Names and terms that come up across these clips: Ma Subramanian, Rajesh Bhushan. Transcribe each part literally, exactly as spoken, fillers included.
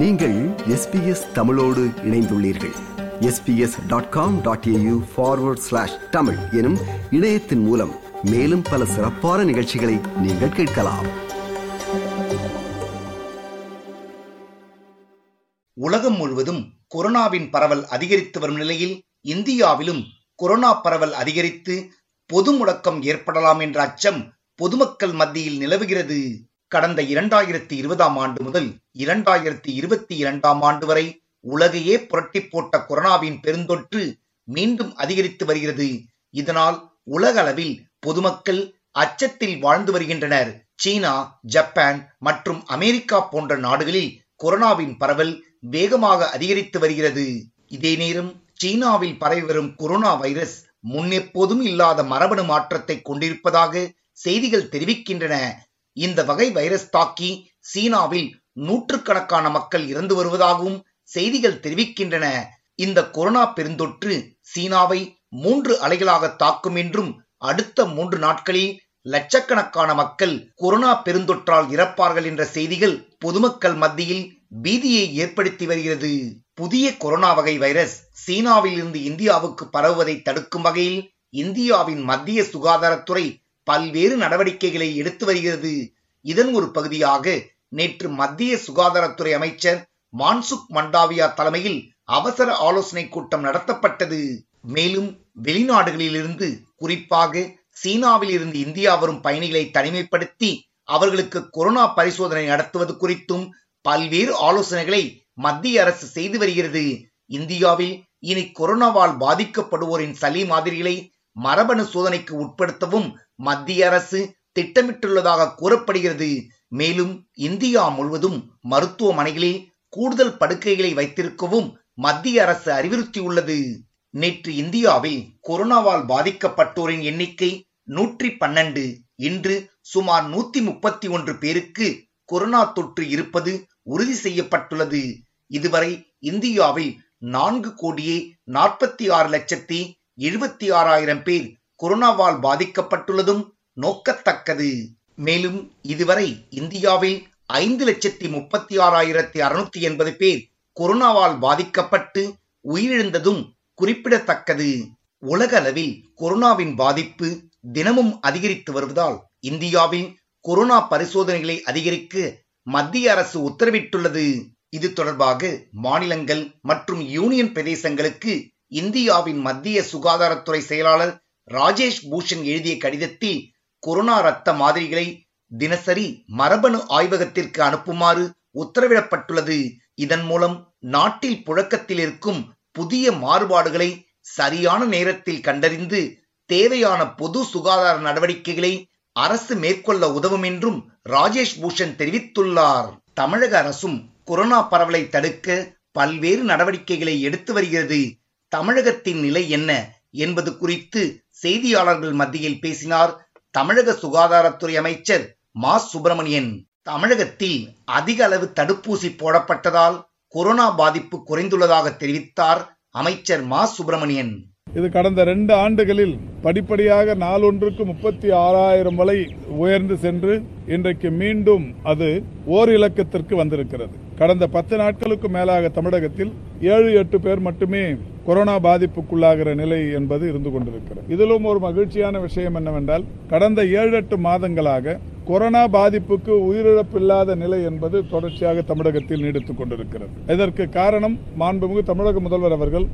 நீங்கள் S P S தமிழோடு இணைந்துள்ளீர்கள். S P S dot com dot A U forward slash Tamil எனும் இணையத்தின் மூலம் மேலும் பல சிறப்பான நிகழ்ச்சிகளை நீங்கள் கேட்கலாம். உலகம் முழுவதும் கொரோனாவின் பரவல் அதிகரித்து வரும் நிலையில் இந்தியாவிலும் கொரோனா பரவல் அதிகரித்து பொது முடக்கம் ஏற்படலாம் என்ற அச்சம் பொதுமக்கள் மத்தியில் நிலவுகிறது. கடந்த இரண்டாயிரத்தி இருபதாம் ஆண்டு முதல் இரண்டாயிரத்தி இருபத்தி இரண்டாம் ஆண்டு வரை உலகையே புரட்டி போட்ட கொரோனாவின் பெருந்தொற்று மீண்டும் அதிகரித்து வருகிறது. இதனால் உலக அளவில் பொதுமக்கள் அச்சத்தில் வாழ்ந்து வருகின்றனர். சீனா, ஜப்பான் மற்றும் அமெரிக்கா போன்ற நாடுகளில் கொரோனாவின் பரவல் வேகமாக அதிகரித்து வருகிறது. இதே நேரம் சீனாவில் பரவி வரும் கொரோனா வைரஸ் முன்னெப்போதும் இல்லாத மரபணு மாற்றத்தை கொண்டிருப்பதாக செய்திகள் தெரிவிக்கின்றன. இந்த வகை வைரஸ் தாக்கி சீனாவில் நூற்றுக்கணக்கான மக்கள் இறந்து வருவதாகவும் செய்திகள் தெரிவிக்கின்றன. இந்த கொரோனா பெருந்தொற்று சீனாவை மூன்று அலைகளாக தாக்கும் என்றும் அடுத்த மூன்று நாட்களில் லட்சக்கணக்கான மக்கள் கொரோனா பெருந்தொற்றால் இறப்பார்கள் என்ற செய்திகள் பொதுமக்கள் மத்தியில் பீதியை ஏற்படுத்தி வருகிறது. புதிய கொரோனா வகை வைரஸ் சீனாவில் இருந்து இந்தியாவுக்கு பரவுவதை தடுக்கும் வகையில் இந்தியாவின் மத்திய சுகாதாரத்துறை பல்வேறு நடவடிக்கைகளை எடுத்து வருகிறது. இதன் ஒரு பகுதியாக நேற்று மத்திய சுகாதாரத்துறை அமைச்சர் மான்சுக் மண்டாவியா தலைமையில் அவசர ஆலோசனை கூட்டம் நடத்தப்பட்டது. மேலும் வெளிநாடுகளிலிருந்து, குறிப்பாக சீனாவில் இருந்து இந்தியா வரும் பயணிகளை தனிமைப்படுத்தி அவர்களுக்கு கொரோனா பரிசோதனை நடத்துவது குறித்தும் பல்வேறு ஆலோசனைகளை மத்திய அரசு செய்து வருகிறது. இந்தியாவில் இனி கொரோனாவால் பாதிக்கப்படுவோரின் சளி மாதிரிகளை மரபணு சோதனைக்கு உட்படுத்தவும் மத்திய அரசு திட்டமிட்டுள்ளதாக கூறப்படுகிறது. மேலும் இந்தியா முழுவதும் மருத்துவமனைகளில் கூடுதல் படுக்கைகளை வைத்திருக்கவும் மத்திய அரசு அறிவுறுத்தியுள்ளது. நேற்று இந்தியாவில் கொரோனாவால் பாதிக்கப்பட்டோரின் எண்ணிக்கை நூற்றி பன்னெண்டு. இன்று சுமார் நூத்தி முப்பத்தி ஒன்று பேருக்கு கொரோனா தொற்று இருப்பது உறுதி செய்யப்பட்டுள்ளது. இதுவரை இந்தியாவில் நான்கு கோடியே நாற்பத்தி ஆறு லட்சத்தி எழுபத்தி ஆறாயிரம் பேர் கொரோனாவால் பாதிக்கப்பட்டுள்ளதும் நோக்கத்தக்கது. மேலும் இதுவரை இந்தியாவில் ஐந்து லட்சத்தி முப்பத்தி ஆறாயிரத்தி அறுநூத்தி எண்பது பேர் கொரோனாவால் பாதிக்கப்பட்டு உயிரிழந்ததும் குறிப்பிடத்தக்கது. உலக அளவில் கொரோனாவின் பாதிப்பு தினமும் அதிகரித்து வருவதால் இந்தியாவில் கொரோனா பரிசோதனைகளை அதிகரிக்க மத்திய அரசு உத்தரவிட்டுள்ளது. இது தொடர்பாக மாநிலங்கள் மற்றும் யூனியன் பிரதேசங்களுக்கு இந்தியாவின் மத்திய சுகாதாரத்துறை செயலாளர் ராஜேஷ் பூஷன் எழுதிய கடிதத்தில் கொரோனா இரத்த மாதிரிகளை தினசரி மரபணு ஆய்வகத்திற்கு அனுப்புமாறு உத்தரவிடப்பட்டுள்ளது. இதன் மூலம் நாட்டில் புழக்கத்தில் இருக்கும் புதிய மாறுபாடுகளை சரியான நேரத்தில் கண்டறிந்து தேவையான பொது சுகாதார நடவடிக்கைகளை அரசு மேற்கொள்ள உதவும் என்றும் ராஜேஷ் பூஷன் தெரிவித்துள்ளார். தமிழக அரசும் கொரோனா பரவலை தடுக்க பல்வேறு நடவடிக்கைகளை எடுத்து வருகிறது. தமிழகத்தின் நிலை என்ன என்பது குறித்து செய்தியாளர்கள் மத்தியில் பேசினார் தமிழக சுகாதாரத்துறை அமைச்சர் மா சுப்பிரமணியன். தமிழகத்தில் அதிக அளவு தடுப்பூசி போடப்பட்டதால் கொரோனா பாதிப்பு குறைந்துள்ளதாக தெரிவித்தார் அமைச்சர் மா சுப்பிரமணியன். இது கடந்த ரெண்டு ஆண்டுகளில் படிப்படியாக நாளொன்றுக்கு முப்பத்தி ஆறாயிரம் வரை உயர்ந்து சென்று இன்றைக்கு மீண்டும் அது ஓர் இலக்கத்திற்கு வந்திருக்கிறது. கடந்த பத்து நாட்களுக்கு மேலாக தமிழகத்தில் ஏழு எட்டு பேர் மட்டுமே கொரோனா பாதிப்புக்குள்ளாகிற நிலை என்பது இருந்து கொண்டிருக்கிறது. இதிலும் ஒரு மகிழ்ச்சியான விஷயம் என்னவென்றால், கடந்த ஏழு எட்டு மாதங்களாக கொரோனா பாதிப்புக்கு உயிரிழப்பில்லாத நிலை என்பது தொடர்ச்சியாக தமிழகத்தில் நீடித்துக் கொண்டிருக்கிறது. இதற்கு காரணம் மாண்புமிகு தமிழக முதல்வர் அவர்கள்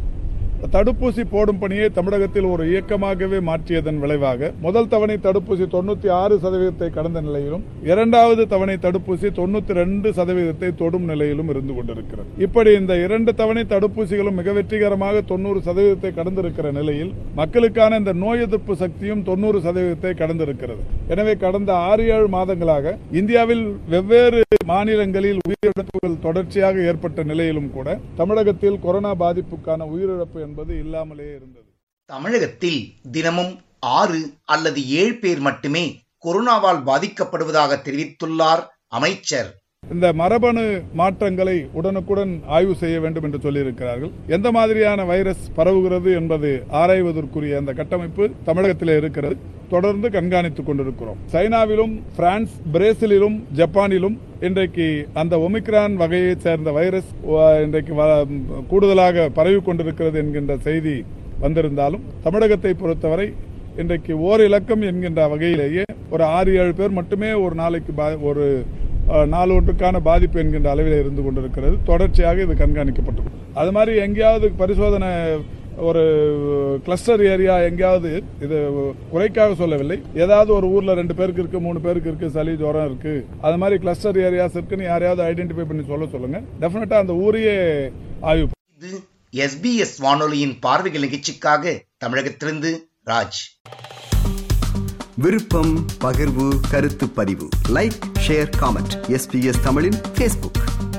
தடுப்பூசி போடும் பணியை தமிழகத்தில் ஒரு இயக்கமாகவே மாற்றியதன் விளைவாக முதல் தவணை தடுப்பூசி தொண்ணூத்தி ஆறு சதவீதத்தை கடந்த நிலையிலும் இரண்டாவது தவணை தடுப்பூசி தொண்ணூத்தி ரெண்டு சதவீதத்தை தொடும் நிலையிலும் இருந்து கொண்டிருக்கிறது. இப்படி இந்த இரண்டு தவணை தடுப்பூசிகளும் மிக வெற்றிகரமாக தொண்ணூறு சதவீதத்தை கடந்திருக்கிற நிலையில் மக்களுக்கான இந்த நோய் எதிர்ப்பு சக்தியும் தொண்ணூறு சதவீதத்தை கடந்திருக்கிறது. எனவே கடந்த ஆறு ஏழு மாதங்களாக இந்தியாவில் வெவ்வேறு மாநிலங்களில் உயிரிழப்புகள் தொடர்ச்சியாக ஏற்பட்ட நிலையிலும் கூட தமிழகத்தில் கொரோனா பாதிப்புக்கான உயிரிழப்பு என்பது இல்லாமலே இருந்தது. தமிழகத்தில் தினமும் ஆறு அல்லது ஏழு பேர் மட்டுமே கொரோனாவால் பாதிக்கப்படுவதாக தெரிவித்துள்ளார் அமைச்சர். இந்த மரபணு மாற்றங்களை உடனுக்குடன் ஆய்வு செய்ய வேண்டும் என்று சொல்லியிருக்கிறார்கள். எந்த மாதிரியான வைரஸ் பரவுகிறது என்பது ஆராய்வதற்குரிய அந்த கட்டமைப்பு தமிழகத்தில் இருக்கிறது. தொடர்ந்து கண்காணித்துக் கொண்டிருக்கிறோம். சைனாவிலும் பிரான்ஸ், பிரேசிலிலும், ஜப்பானிலும் இன்றைக்கு அந்த ஒமிக்ரான் வகையை சேர்ந்த வைரஸ் இன்றைக்கு கூடுதலாக பரவி கொண்டிருக்கிறது என்கின்ற செய்தி வந்திருந்தாலும் தமிழகத்தை பொறுத்தவரை இன்றைக்கு ஓர் இலக்கம் என்கின்ற வகையிலேயே ஒரு ஆறு ஏழு பேர் மட்டுமே ஒரு நாளைக்கு ஒரு நாளொன்றுக்கான பாதிப்பு என்கின்ற அளவில் இருந்து கொண்டிருக்கிறது. தொடர்ச்சியாக இது கண்காணிக்கப்பட்டது. அது மாதிரி எங்கேயாவது பரிசோதனை ஒரு கிளஸ்டர் ஏரியா எங்கேயாவது, இது குறைக்காக சொல்லவில்லை, ஏதாவது ஒரு ஊர்ல ரெண்டு பேருக்கு இருக்கு, மூணு பேருக்கு இருக்கு, சளி ஜுரம் இருக்கு, அது மாதிரி கிளஸ்டர் ஏரியாஸ் இருக்குன்னு யாரையாவது ஐடென்டிஃபை பண்ணி சொல்ல சொல்லுங்க. டெஃபினட்டா அந்த ஊரையே ஆய்வு. இது எஸ் பி எஸ் வானொலியின் பார்வைகள் நிகழ்ச்சிக்காக தமிழகத்திலிருந்து ராஜ். விருப்பம், பகிர்வு, கருத்து பதிவு, like, share, comment. S P S தமிழின் Facebook.